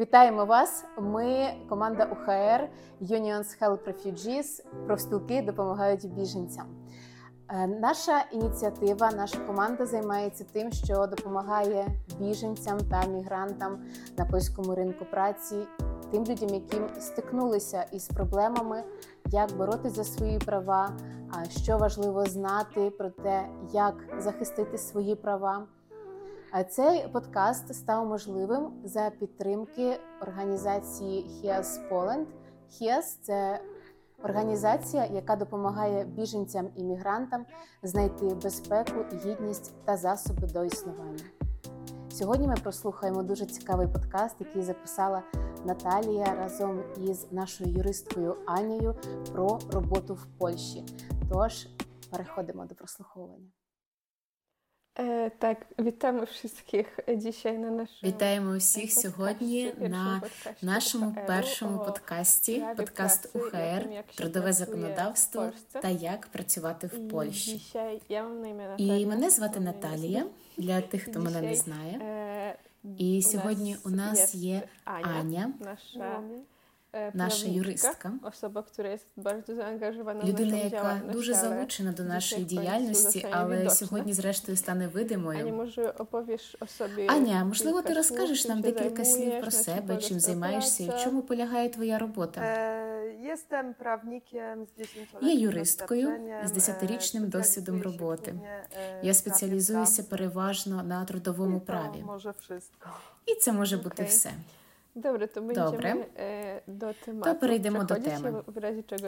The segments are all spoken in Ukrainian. Вітаємо вас! Ми команда УХР Unions Help Refugees, профспілки допомагають біженцям. Наша ініціатива, наша команда займається тим, що допомагає біженцям та мігрантам на польському ринку праці, тим людям, які стикнулися із проблемами, як боротися за свої права, що важливо знати про те, як захистити свої права. Цей подкаст став можливим за підтримки організації HEAS Poland. HEAS – це організація, яка допомагає біженцям і мігрантам знайти безпеку, гідність та засоби до існування. Сьогодні ми прослухаємо дуже цікавий подкаст, який записала Наталія разом із нашою юристкою Анією про роботу в Польщі. Тож, переходимо до прослуховування. Вітаємо всіх сьогодні на нашому першому подкасті, подкаст УХР «Трудове законодавство та як працювати в Польщі». І мене звати Наталія, для тих, хто мене не знає. І сьогодні у нас є Аня, наша юристка, людина, яка дуже залучена до нашої діяльності, але сьогодні, зрештою, стане видимою. Аня, можливо, ти розкажеш нам декілька слів про себе, чим займаєшся і в чому полягає твоя робота? Я юристкою з 10-річним досвідом роботи. Я спеціалізуюся переважно на трудовому праві. І це може бути все. Добре, то перейдемо до теми.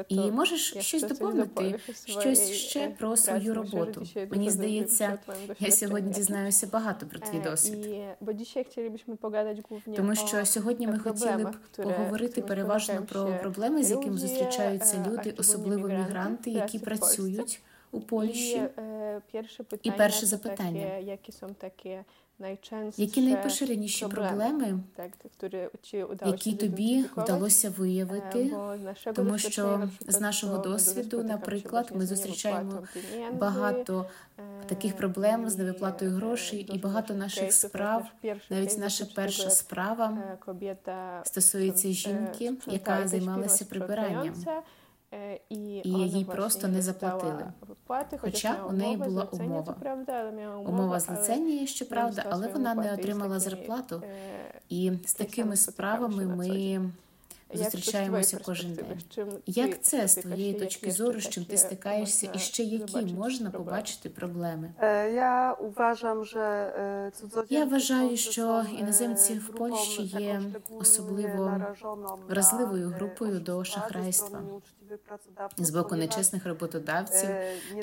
І можеш щось доповнити, щось ще про свою роботу. Мені здається, я сьогодні дізнаюся багато про твій досвід. Тому що сьогодні ми хотіли б поговорити переважно про проблеми, з якими зустрічаються люди, особливо мігранти, які працюють у Польщі. І перше запитання. Які найпоширеніші проблеми, які тобі вдалося виявити, тому що з нашого досвіду, наприклад, ми зустрічаємо багато таких проблем з невиплатою грошей і багато наших справ, навіть наша перша справа стосується жінки, яка займалася прибиранням. І їй просто не заплатили. Хоча у неї була умова. Умова з ліцензією, щоправда, але вона не отримала зарплату. І з такими справами ми зустрічаємося кожен день. Як це з твоєї точки зору, з чим ти стикаєшся, і ще які можна побачити проблеми? Я вважаю, що іноземці в Польщі є особливо вразливою групою до шахрайства з боку нечесних роботодавців,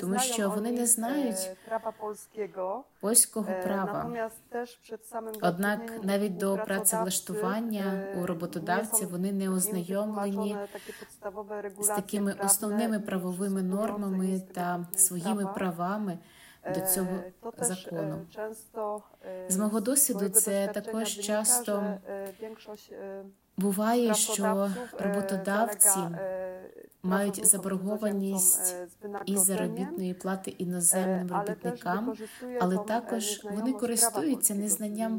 тому що вони не знають польського права. Однак навіть до працевлаштування у роботодавця вони не ознайомлені з такими основними правовими нормами та своїми правами до цього закону. З мого досвіду це також часто буває, що роботодавці мають заборгованість із заробітної плати іноземним робітникам, але також вони користуються незнанням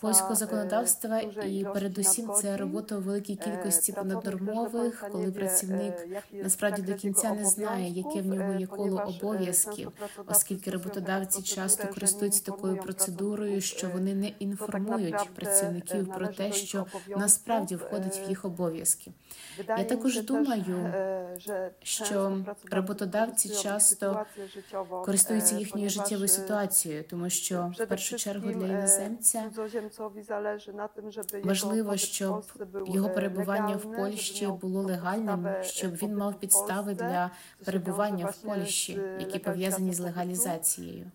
польського законодавства, і передусім це робота у великій кількості понаднормових, коли працівник насправді до кінця не знає, яке в нього є коло обов'язків, оскільки роботодавці часто користуються такою процедурою, що вони не інформують працівників про те, що насправді входить в їх обов'язки. Я також думаю, що роботодавці часто користуються їхньою життєвою ситуацією, тому що, в першу чергу, для іноземця важливо, щоб його перебування в Польщі було легальним, щоб він мав підстави для перебування в Польщі, які пов'язані з легалізацією.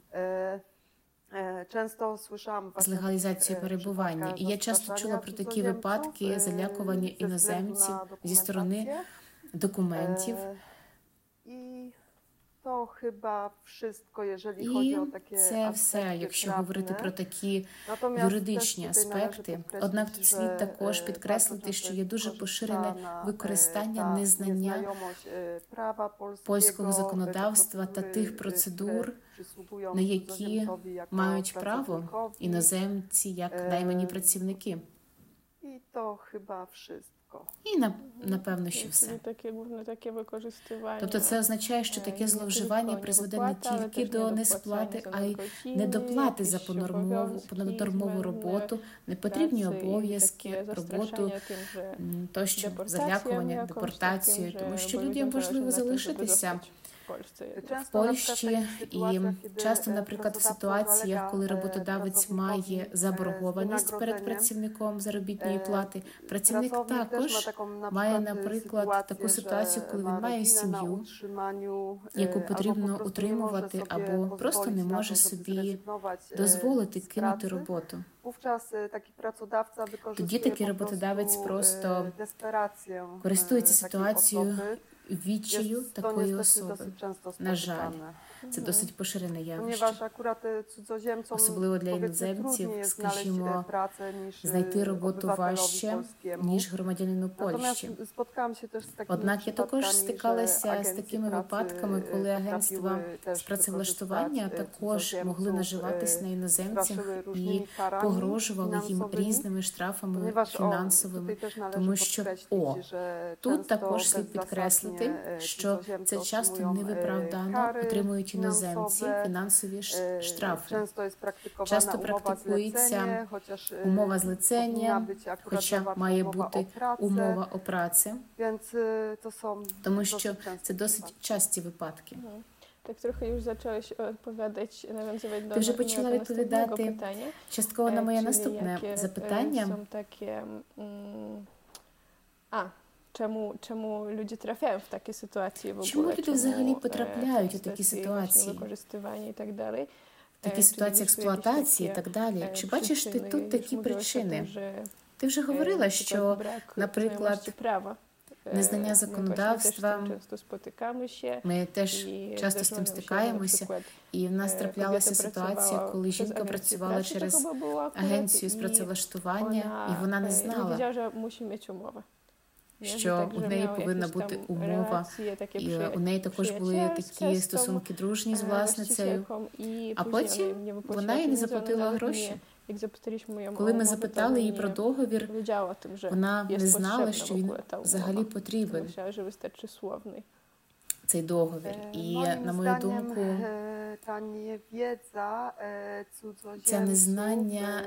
З легалізацією перебування. І я часто чула про такі випадки залякування іноземців зі сторони документів. І це все, якщо говорити про такі юридичні аспекти. Однак тут слід також підкреслити, що є дуже поширене використання незнання польського законодавства та тих процедур, на які мають право іноземці, як наймані працівники. І, напевно, що все. Тобто це означає, що таке зловживання призведе не тільки до несплати, а й недоплати за понормову роботу, непотрібні обов'язки, роботу, тощо, залякування, депортацію, тому що людям важливо залишитися в Польщі, і часто, наприклад, в ситуаціях, коли роботодавець має заборгованість перед працівником заробітної плати, працівник також має, наприклад, таку ситуацію, коли він має сім'ю, яку потрібно утримувати, або просто не може собі дозволити кинути роботу. Тоді такий роботодавець просто користується ситуацією відчаю такої особи. На жаль, це досить поширене явище. Особливо для іноземців, скажімо, знайти роботу важче, ніж громадянину Польщі. Однак я також стикалася з такими випадками, коли агентства з працевлаштування також могли наживатись на іноземцях і погрожували їм різними штрафами фінансовими, тому що, тут також слід підкреслити, що це часто невиправдано отримують іноземці фінансові штрафи. Часто практикується умова злецення, хоча має бути умова о праці, тому що це досить часті випадки. Так трохи już zacząłeś odpowiadać, nawiązywać do następnego pytania. Частково на моє наступне запитання. Чому люди трапляють в такі ситуації? Чому люди взагалі потрапляють у такі ситуації? Такі ситуації експлуатації і так далі. Чи бачиш ти тут такі причини? Ти вже говорила, що, наприклад, незнання законодавства, ми теж часто з цим стикаємося, і в нас траплялася ситуація, коли жінка працювала через агенцію з працевлаштування, і вона не знала, що у неї повинна бути умова, і у неї також були такі стосунки дружні з власницею, а потім вона їй не заплатила гроші. Коли ми запитали її про договір, вона не знала, що він взагалі потрібен, цей договір. І, на мою думку, це незнання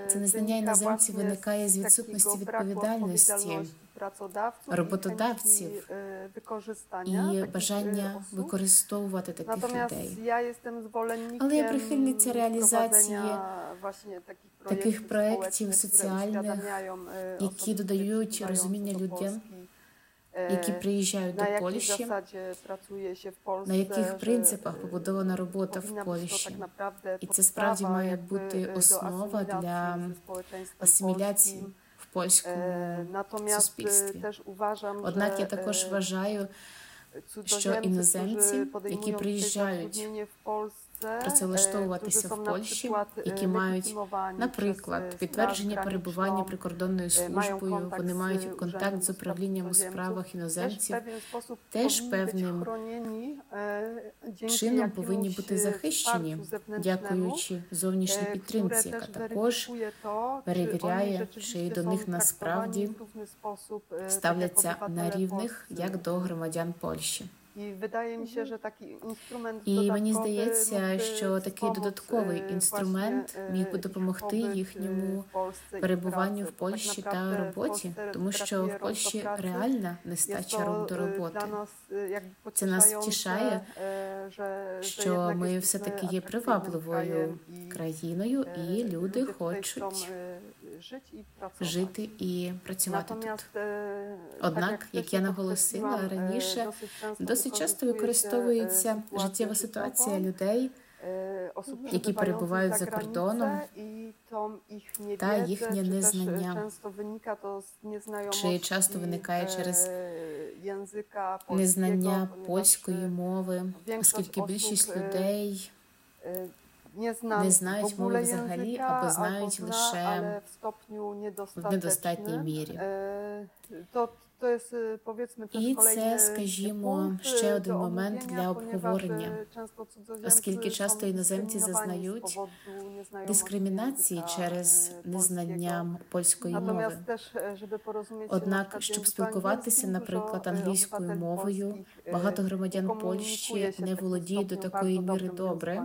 іноземців виникає з відсутності відповідальності роботодавців і бажання використовувати таких людей. Але я прихильниця реалізації таких проєктів соціальних, які додають розуміння людям, які приїжджають до Польщі, на яких принципах побудована робота в Польщі. І це справді має бути основа для асиміляції в польському суспільстві. Однак я також вважаю, що іноземці, які приїжджають працевлаштовуватися в Польщі, які мають, наприклад, підтвердження перебування прикордонною службою, вони мають контакт з управлінням у справах іноземців, теж певним чином повинні бути захищені, дякуючи зовнішній підтримці, яка також перевіряє, чи до них насправді ставляться на рівних, як до громадян Польщі. І мені здається, що такий додатковий інструмент міг би допомогти їхньому перебуванню в Польщі та роботі, тому що в Польщі реальна нестача рук до роботи. Це нас тішає, що ми все-таки є привабливою країною, і люди хочуть жити і працювати тут. Однак, як я наголосила раніше, досить часто використовується життєва ситуація людей, які перебувають за кордоном, та їхнє незнання, чи часто виникає через незнання польської мови, оскільки більшість людей не знають мови взагалі, або знають лише в недостатній мірі. І це, скажімо, ще один момент для обговорення, оскільки часто іноземці зазнають дискримінації через незнання польської мови. Однак, щоб спілкуватися, наприклад, англійською мовою, багато громадян Польщі не володіють до такої міри добре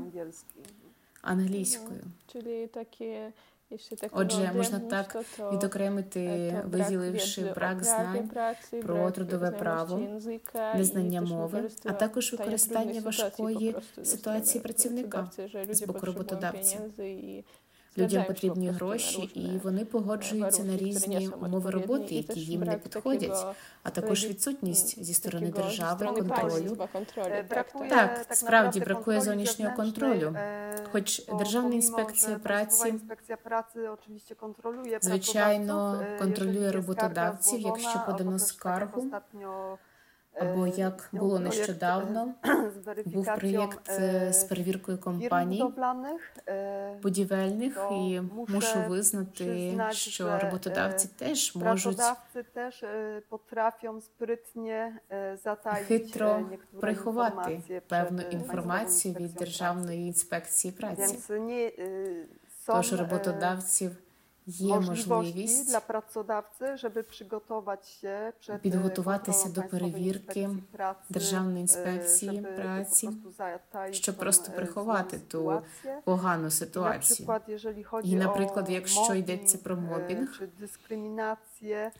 англійською. Отже, можна так відокремити, виділивши брак знань про трудове право, незнання мови, а також використання важкої ситуації працівника з боку роботодавця. Людям потрібні гроші, і вони погоджуються на різні умови роботи, які їм не підходять, а також відсутність зі сторони держави, контролю. Так, справді, бракує зовнішнього контролю. Хоч Державна інспекція праці, звичайно, контролює роботодавців, якщо подано скаргу, або, як було нещодавно, був проєкт з перевіркою компаній будівельних, і мушу визнати, що роботодавці теж можуть хитро приховати певну інформацію від Державної інспекції праці. Тож роботодавців є можливість підготуватися до перевірки Державної інспекції праці, щоб просто приховати ту погану ситуацію. І, наприклад, якщо йдеться про мобінг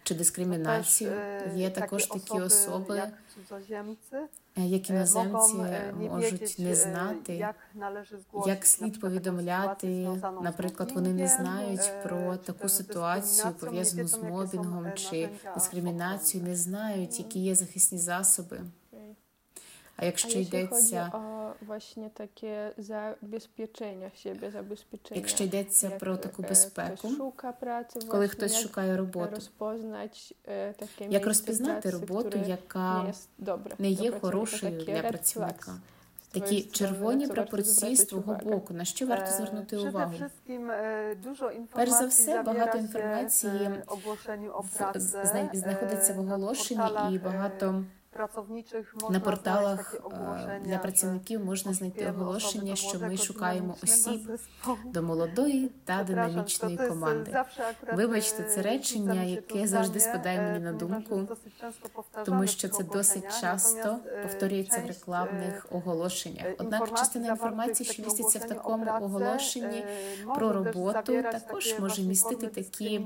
чи дискримінацію, є також такі особи, як іноземці можуть не знати, як слід повідомляти. Наприклад, вони не знають про таку ситуацію, пов'язану з мобінгом чи дискримінацією, не знають, які є захисні засоби. А якщо йдеться про таку безпеку, коли хтось шукає роботу, як розпізнати роботу, яка не є хорошою для працівника? Такі червоні прапорці з твого боку, на що варто звернути увагу? Перш за все, багато інформації знаходиться в оголошенні, і багато на порталах для працівників можна знайти оголошення, що ми шукаємо осіб до молодої та динамічної команди. Вибачте, це речення, яке завжди спадає мені на думку, тому що це досить часто повторюється в рекламних оголошеннях. Однак частина інформації, що міститься в такому оголошенні про роботу, також може містити такі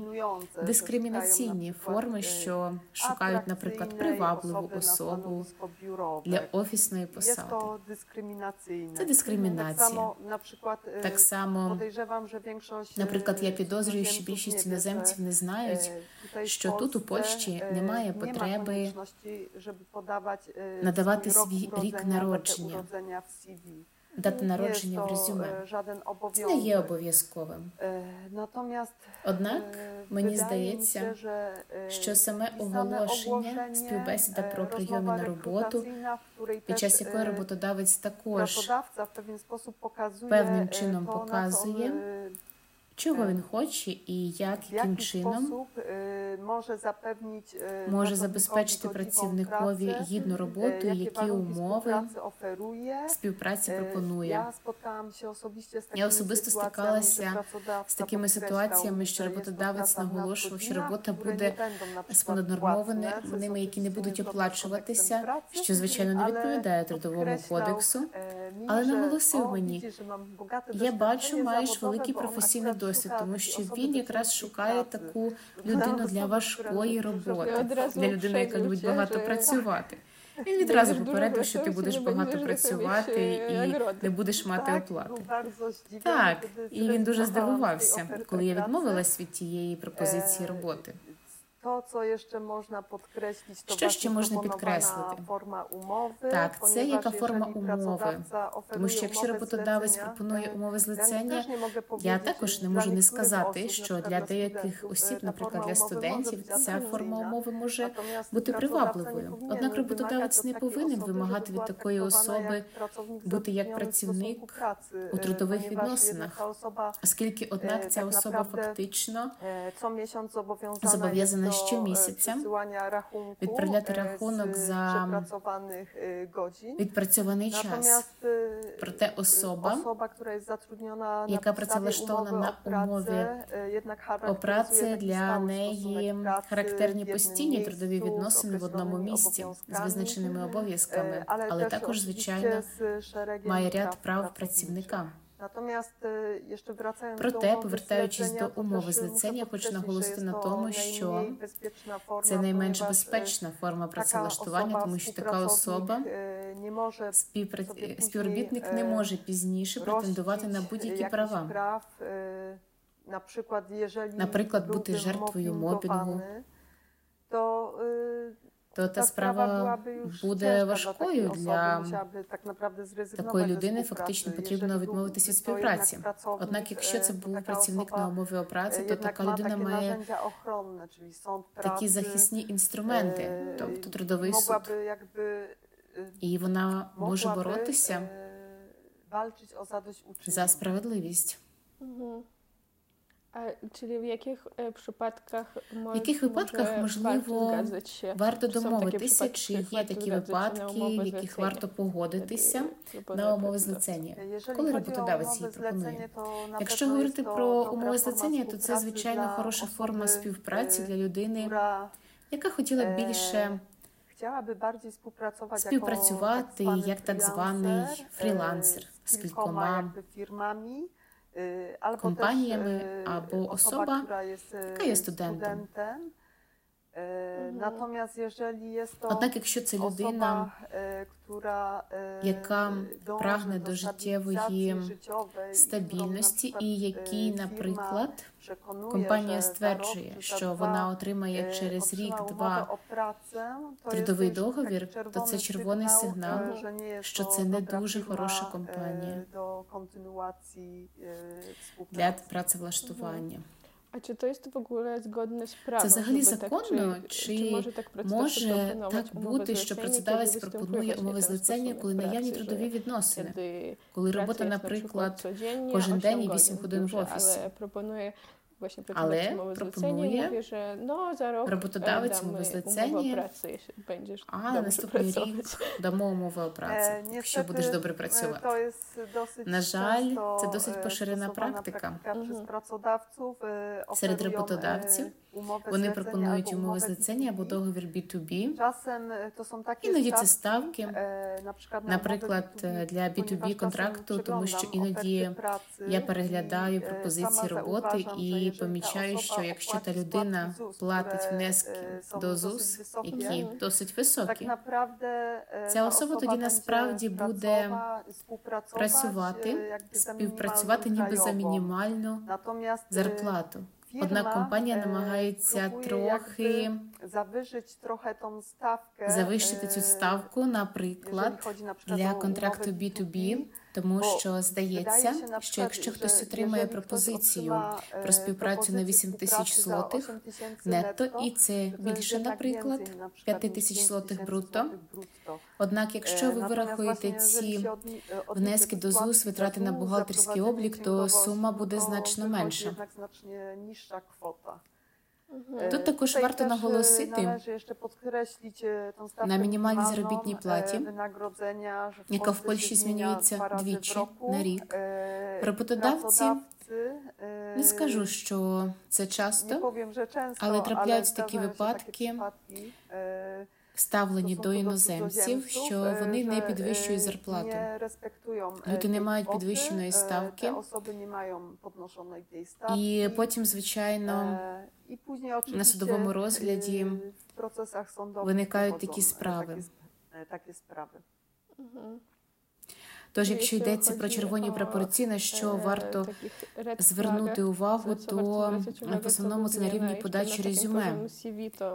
дискримінаційні форми, що шукають, наприклад, привабливу особу для офісної посади. Це дискримінація. Так само, наприклад, я підозрюю, що більшість іноземців не знають, що тут у Польщі немає потреби надавати свій рік народження, дата народження в резюме. Це не є обов'язковим. Однак, мені здається, що саме оголошення, співбесіда про прийоми на роботу, під час якої роботодавець також певним чином показує, чого він хоче і яким чином може забезпечити працівникові гідну роботу, які умови співпраці пропонує. Я особисто стикалася з такими ситуаціями, що роботодавець наголошував, що робота буде з понаднормованими, які не будуть оплачуватися, що, звичайно, не відповідає Трудовому кодексу, але наголосив мені, я бачу, маєш великий професійний досвід, тому що він якраз шукає таку людину для важкої роботи, для людини, яка любить багато працювати. Він відразу попередив, що ти будеш багато працювати і не будеш мати оплати. Так, і він дуже здивувався, коли я відмовилась від тієї пропозиції роботи. Що ще можна підкреслити? Так, це яка форма умови. Тому що якщо роботодавець пропонує умови злицення, я також не можу не сказати, що для деяких осіб, наприклад, для студентів, ця форма умови може бути привабливою. Однак роботодавець не повинен вимагати від такої особи бути як працівник у трудових відносинах, оскільки, однак, ця особа фактично зобов'язана щомісяця відправляти рахунок за відпрацьований час. Проте особа, яка працевлаштована на умові о праці, для неї характерні постійні трудові відносини в одному місці з визначеними обов'язками, але також, звичайно, має ряд прав працівника. Проте, повертаючись до умови злицення, я хочу наголосити на тому, що це найменш безпечна форма працевлаштування, тому що така особа, співробітник, не може пізніше претендувати на будь-які права. Наприклад, бути жертвою мобінгу, то та справа буде важкою для такої людини, фактично потрібно відмовитися від співпраці. Однак, якщо це був працівник на умові о праці, то така людина має такі захисні інструменти, тобто трудовий суд. І вона може боротися за справедливість. В яких випадках, можливо, варто домовитися, чи є такі випадки, в яких варто погодитися на умови злицення, коли роботодавець її пропонує? Якщо говорити про умови злицення, то це, звичайно, хороша форма співпраці для людини, яка хотіла б більше співпрацювати як так званий фрілансер з кількома компаніями, або особа, яка є студентом. Однак, якщо це людина, яка прагне до життєвої стабільності і якій, наприклад, компанія стверджує, що вона отримає через рік-два трудовий договір, то це червоний сигнал, що це не дуже хороша компанія для працевлаштування. Це взагалі законно? Чи може так бути, що працедавець пропонує умови злицення, коли наявні трудові відносини? Коли робота, наприклад, кожен день і 8 годин в офісі? Але пропонує роботодавець умови злицення, а на наступний рік дамо умови о праці, якщо будеш добре працювати. На жаль, це досить поширена практика. Серед роботодавців вони пропонують умови злицення або договір B2B. Іноді це ставки, наприклад, для B2B-контракту, тому що іноді я переглядаю пропозиції роботи і помічаю, що якщо та людина платить внески до ЗУС, які досить високі, ця особа тоді насправді буде співпрацювати ніби за мінімальну зарплату. Однак компанія намагається трохи завищити цю ставку, наприклад, для контракту B2B, тому що здається, що якщо хтось отримає пропозицію про співпрацю на 8 000 злотих нетто, і це більше, наприклад, 5 000 злотих брутто. Однак, якщо ви вирахуєте ці внески до ЗУС, витрати на бухгалтерський облік, то сума буде значно менша. Тут також варто наголосити на мінімальній заробітній платі, яка в Польщі змінюється двічі на рік. Роботодавці, не скажу, що це часто, але трапляються такі випадки, ставлені до іноземців, що вони не підвищують зарплату. Люди не мають підвищеної ставки, і потім, звичайно, на судовому розгляді виникають такі справи. Тож, якщо йдеться про червоні прапорці, на що варто звернути увагу, то в основному це на рівні подачі резюме.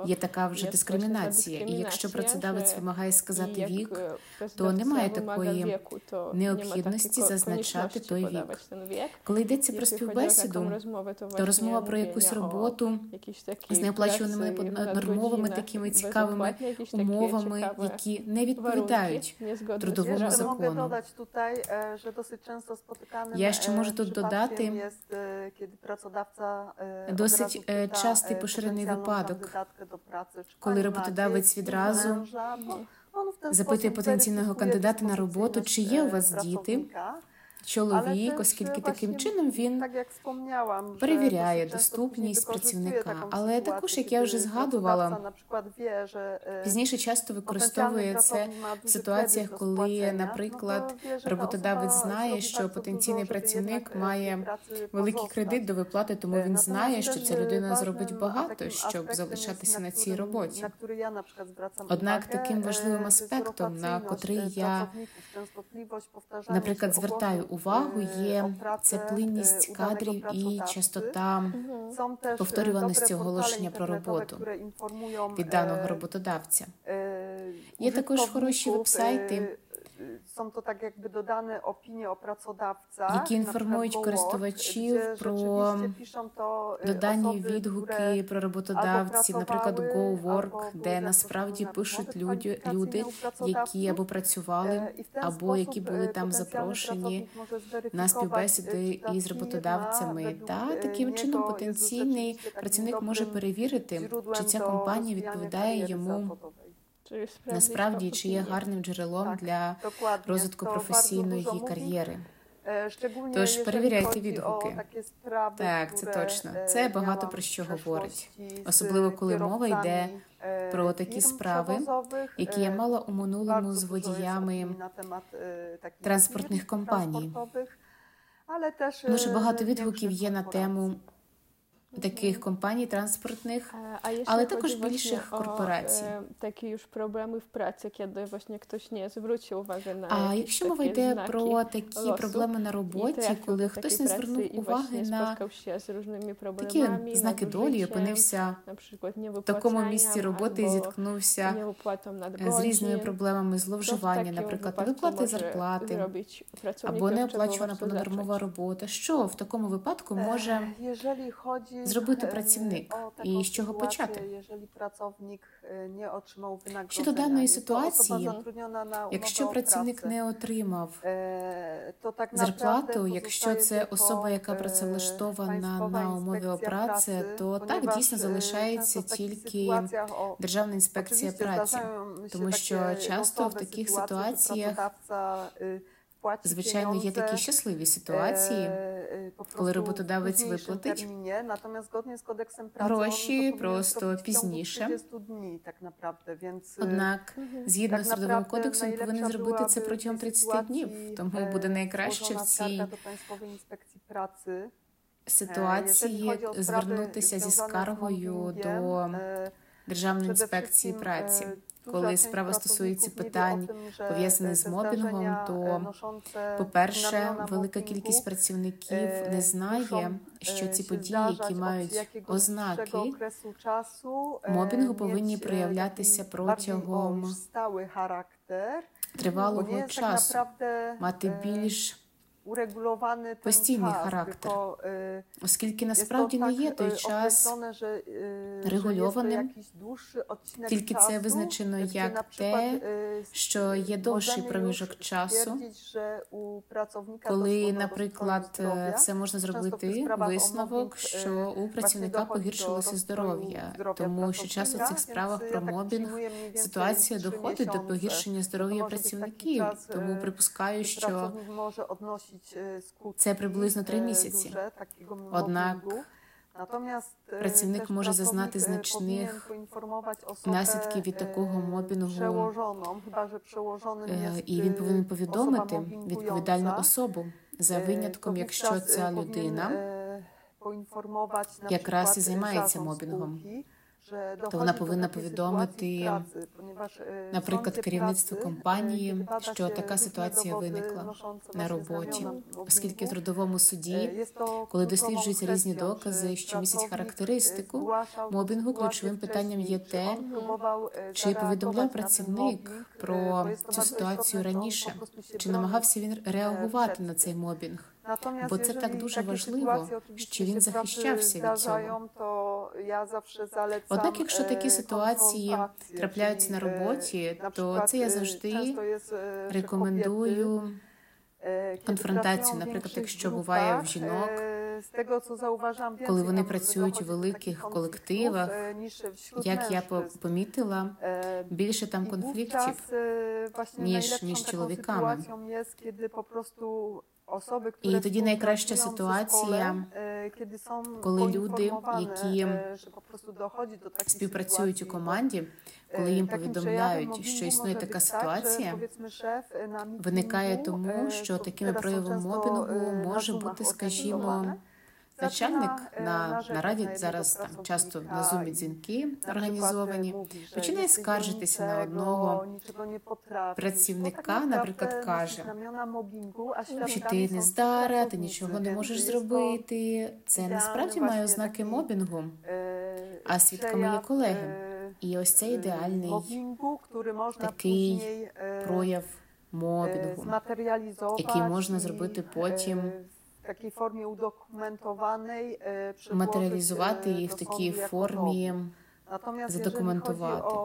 Є така вже дискримінація, і якщо працедавець вимагає сказати вік, то немає такої необхідності зазначати той вік. Коли йдеться про співбесіду, то розмова про якусь роботу з неоплачуваними нормовими такими цікавими умовами, які не відповідають трудовому закону. Я ще можу тут додати досить частий поширений випадок, коли роботодавець відразу запитує потенційного кандидата на роботу, чи є у вас діти, чоловік, оскільки таким чином він перевіряє доступність працівника. Але також, як я вже згадувала, пізніше часто використовує це в ситуаціях, коли, наприклад, роботодавець знає, що потенційний працівник має великий кредит до виплати, тому він знає, що ця людина зробить багато, щоб залишатися на цій роботі. Однак таким важливим аспектом, на котрий я, наприклад, звертаю увагу, є це плинність кадрів і частота повторюваності оголошення про роботу від даного роботодавця. Є також хороші вебсайти, які інформують користувачів про додані відгуки про роботодавців, наприклад, GoWork, де насправді пишуть люди, які або працювали, або які були там запрошені на співбесіди із роботодавцями. Та таким чином потенційний працівник може перевірити, чи ця компанія відповідає йому насправді, чи є гарним джерелом для розвитку професійної кар'єри. Тож перевіряйте відгуки. Так, це точно. Це багато про що говорить. Особливо, коли мова йде про такі справи, які я мала у минулому з водіями транспортних компаній. Дуже багато відгуків є на тему таких компаній транспортних, але також більших корпорацій. Такі ж проблеми в праці, коли хтось не звернув увагу на А якщо мова йде про такі проблеми на роботі, коли хтось не звернув уваги на такі знаки долі, опинився в такому місці роботи і зіткнувся з різними проблемами зловживання, наприклад, невиплати зарплати або неоплачувана понаднормова робота. Що в такому випадку може зробити працівник і з чого почати? Щодо даної ситуації, якщо працівник не отримав зарплату, якщо це особа, яка працевлаштована на умові праці, то так дійсно залишається тільки Державна інспекція праці, тому що часто в таких ситуаціях, звичайно, є такі щасливі ситуації, коли роботодавець виплатить гроші просто пізніше. Однак, згідно з Трудовим кодексом, він повинен зробити це протягом 30 днів, тому буде найкраще в цій ситуації звернутися зі скаргою до Державної інспекції праці. Коли справа стосується питань, пов'язаних з мобінгом, то, по-перше, велика кількість працівників не знає, що ці події, які мають ознаки мобінгу, повинні проявлятися протягом тривалого часу, мати більш постійний характер, оскільки насправді не є той час регульованим, тільки це визначено як те, що є довший проміжок часу, коли, наприклад, це можна зробити висновок, що у працівника погіршилося здоров'я, тому що часто в цих справах про мобінг ситуація доходить до погіршення здоров'я працівників, тому припускаю, що це приблизно 3 місяці. Однак працівник може зазнати значних наслідків від такого мобінгу, і він повинен повідомити відповідальну особу, за винятком, якщо ця людина якраз і займається мобінгом. То вона повинна повідомити, наприклад, керівництву компанії, що така ситуація виникла на роботі. Оскільки в трудовому суді, коли досліджуються різні докази, що містять характеристику мобінгу, ключовим питанням є те, чи повідомляв працівник про цю ситуацію раніше, чи намагався він реагувати на цей мобінг. Бо це так дуже важливо, що він захищався від цього. Однак, якщо такі ситуації трапляються на роботі, то це я завжди рекомендую конфронтацію, наприклад, якщо буває в жінок, коли вони працюють у великих колективах, як я помітила, більше там конфліктів, ніж чоловіками. І тоді найкраща ситуація, коли люди, які співпрацюють у команді, коли їм повідомляють, що існує така ситуація, виникає тому, що такими проявами мобінгу може бути, скажімо, начальник на нараді, зараз там часто на Zoom дзвінки організовані, починає скаржитися на одного працівника, наприклад, каже, що ти не здара, ти нічого не можеш зробити. Це насправді має ознаки мобінгу, а свідками є колеги. І ось це ідеальний такий прояв мобінгу, який можна зробити потім, такій формі удокументованій, матеріалізувати її в такій формі, задокументувати,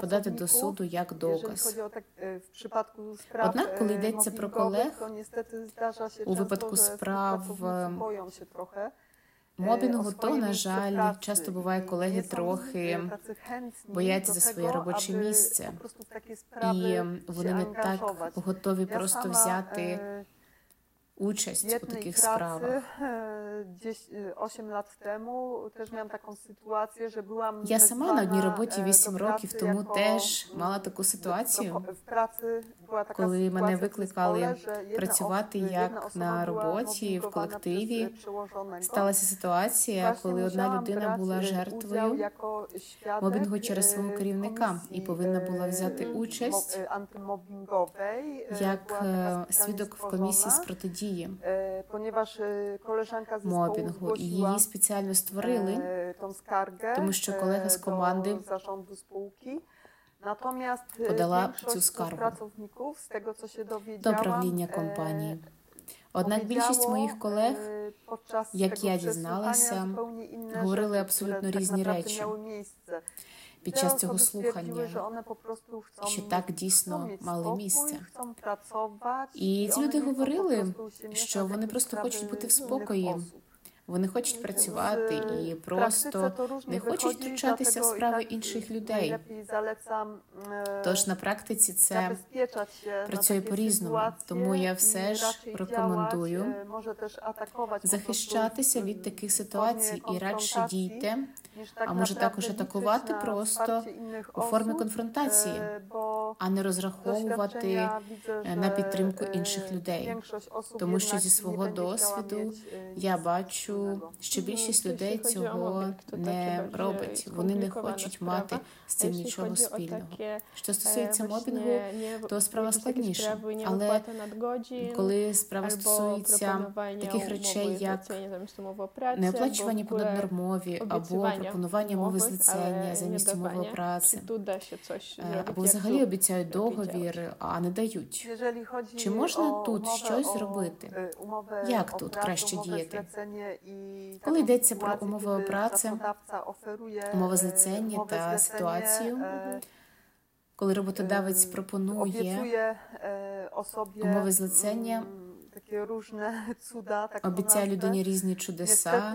подати до суду як доказ. Однак, коли йдеться про колег, у випадку справ мобінгу, то, на жаль, часто буває, колеги трохи бояться за своє робоче місце, і вони не так готові просто взяти участь у таких справах. Я сама на одній роботі 8 років тому теж мала таку ситуацію, коли мене викликали працювати як на роботі, в колективі. Сталася ситуація, коли одна людина була жертвою мобінгу через свого керівника і повинна була взяти участь як свідок в комісії з протидії мобінгу, і її спеціально створили, тому що колега з команди подала цю скаргу до правління компанії. Однак більшість моїх колег, як я дізналася, говорили абсолютно різні речі під час цього слухання, що так дійсно мало місце. І ці люди говорили, що вони просто хочуть бути в спокої, вони хочуть працювати і просто не хочуть втручатися в справи інших людей. Тож на практиці це працює по-різному, тому я все ж рекомендую захищатися від таких ситуацій і радше дійте, а може також атакувати просто у формі конфронтації, а не розраховувати на підтримку інших людей. Тому що зі свого досвіду я бачу, що більшість людей цього не робить. Вони не хочуть мати з цим нічого спільного. Що стосується мобінгу, то справа складніша. Але коли справа стосується таких речей, як неоплачування по наднормові або пропонування мови з ліцення замість умови праці, або взагалі обіцяють договір, а не дають. Чи можна тут щось зробити? Як тут краще діяти? Коли йдеться про умови праці, умови з ліцення та ситуацію, коли роботодавець пропонує умови з ліцення, обіцяє людині різні чудеса,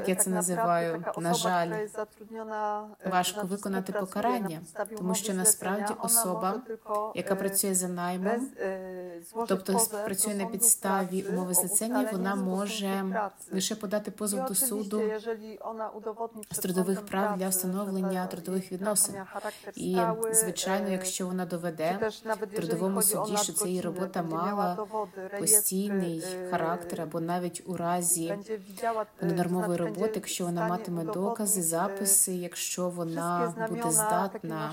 так я це називаю, на жаль, важко виконати покарання, тому що насправді особа, яка працює за наймом, тобто працює на підставі умови злицення, вона може лише подати позов до суду з трудових прав для встановлення трудових відносин. І, звичайно, якщо вона доведе в трудовому суді, що це її робота мала постійний характер або навіть у разі ненормової роботи, якщо вона матиме докази, записи, якщо вона буде здатна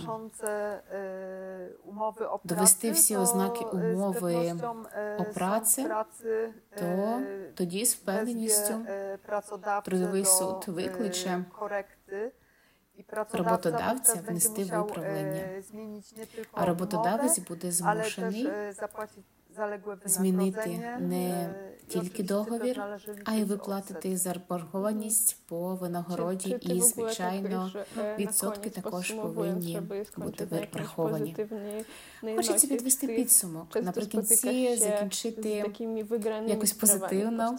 довести всі ознаки умови о праці, то тоді з впевненістю трудовий суд викличе роботодавця внести виправлення, а роботодавець буде змушений змінити не тільки договір, а й виплатити заборгованість по винагороді, і, звичайно, відсотки також повинні бути враховані. Хочеться підвести підсумок, наприкінці закінчити якось позитивно.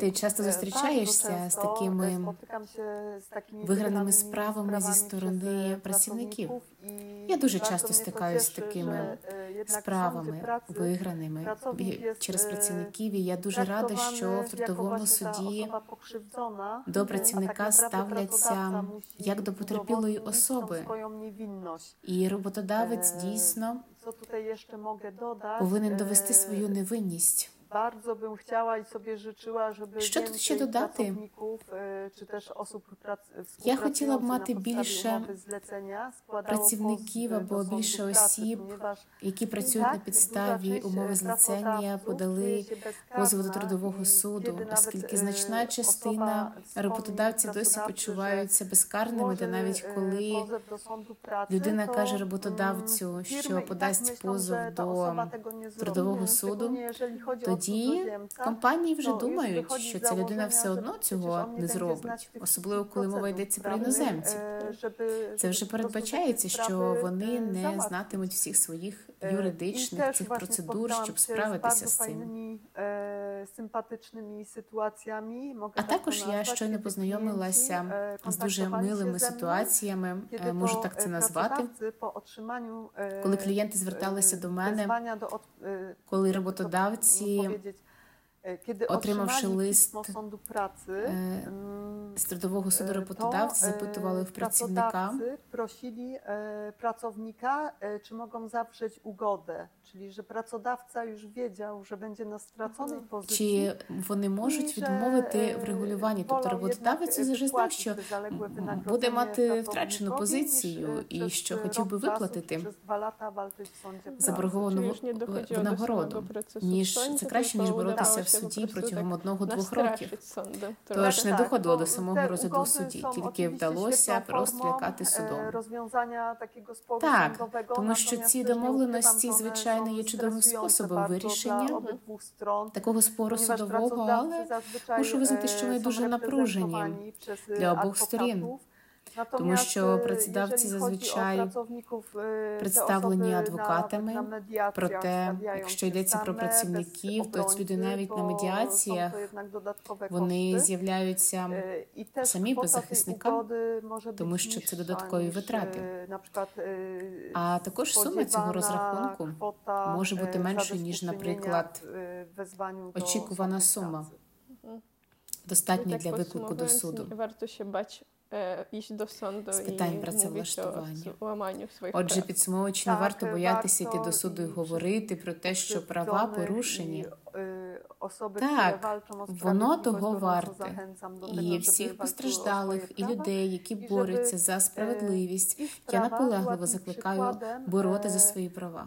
Ти часто зустрічаєшся з такими виграними справами зі сторони працівників. Я дуже часто стикаюся з такими справами, виграними через працівників, і я дуже рада, що в трудовому суді до працівника ставляться як до потерпілої особи. І роботодавець дійсно повинен довести свою невинність. Bardzo bym chciała i sobie życzyła, żeby więcej pracowników, czy też osób współpracujących na podstawie umowy zlecenia składało pozwy do sądu pracy, ponieważ i tak duża część pracowników dzieje się bezkarnie, oскільки значна частина роботодавців досі почуваються безкарними, та навіть коли людина каже роботодавцю, що подасть позов до трудового суду, тоді компанії вже думають, що ця людина все одно цього не зробить, особливо коли мова йдеться про іноземців. Це вже передбачається, що вони не знатимуть всіх своїх юридичних цих процедур, щоб справитися з цим. А також я щойно познайомилася з дуже милими ситуаціями, можу так це назвати, коли клієнти зверталися до мене, коли роботодавці, отримавши лист з трудового суду роботодавці, запитували в працівника, просили працівника, чи можуть завжди угоду, тобто, що працедавця вже відав, що буде на втраченій позиції. Чи вони можуть відмовити в регулюванні, тобто роботодавець вже знав, що буде мати втрачену позицію і що хотів би виплатити заборговану винагороду, ніж це краще, ніж боротися в суді протягом 1-2 років. Тож не доходило до самого розгляду в суді, тільки вдалося просто лякати судом. Так, тому що ці домовленості, звичайно, є чудовим способом вирішення такого спору судового, але мушу визнати, що вони дуже напружені для обох сторін. Тому що працедавці зазвичай представлені адвокатами, проте, якщо йдеться про працівників, то ці люди навіть на медіаціях, вони з'являються самі без захисника, тому що це додаткові витрати. А також сума цього розрахунку може бути меншою, ніж, наприклад, очікувана сума, достатня для виклику до суду. З питань працевлаштування. Отже, підсумовуючи, не варто боятися йти до суду і говорити про те, що права порушені. Так, воно того варте. І всіх постраждалих, і людей, які борються за справедливість, я наполегливо закликаю боротися за свої права.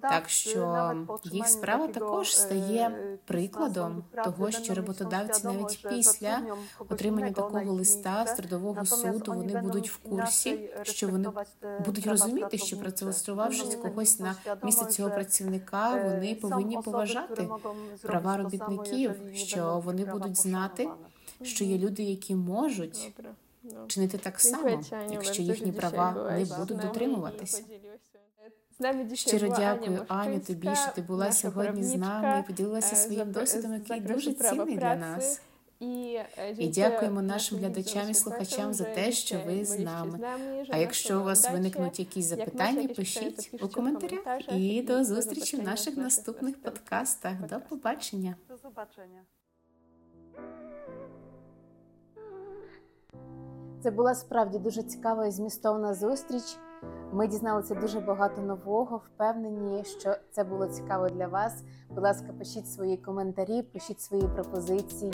Так що їх справа також стає прикладом того, що роботодавці навіть після отримання такого листа з трудового суду, вони будуть в курсі, що вони будуть розуміти, що працевлаштувавшись когось на місце цього працівника, вони повинні поважати права робітників, що вони будуть знати, що є люди, які можуть чинити так само, якщо їхні права не будуть дотримуватися. Щиро дякую, Аню, тобі, що ти була сьогодні з нами і поділилася своїм досвідом, який дуже цінний для нас. І дякуємо нашим глядачам і слухачам за те, що ви з нами. А якщо у вас виникнуть якісь запитання, пишіть у коментарях. І до зустрічі в наших наступних подкастах. До побачення. Це була справді дуже цікава і змістовна зустріч. Ми дізналися дуже багато нового, впевнені, що це було цікаво для вас. Будь ласка, пишіть свої коментарі, пишіть свої пропозиції,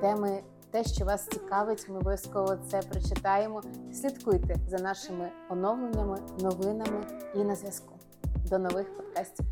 теми, те, що вас цікавить, ми обов'язково це прочитаємо. Слідкуйте за нашими оновленнями, новинами і на зв'язку. До нових подкастів!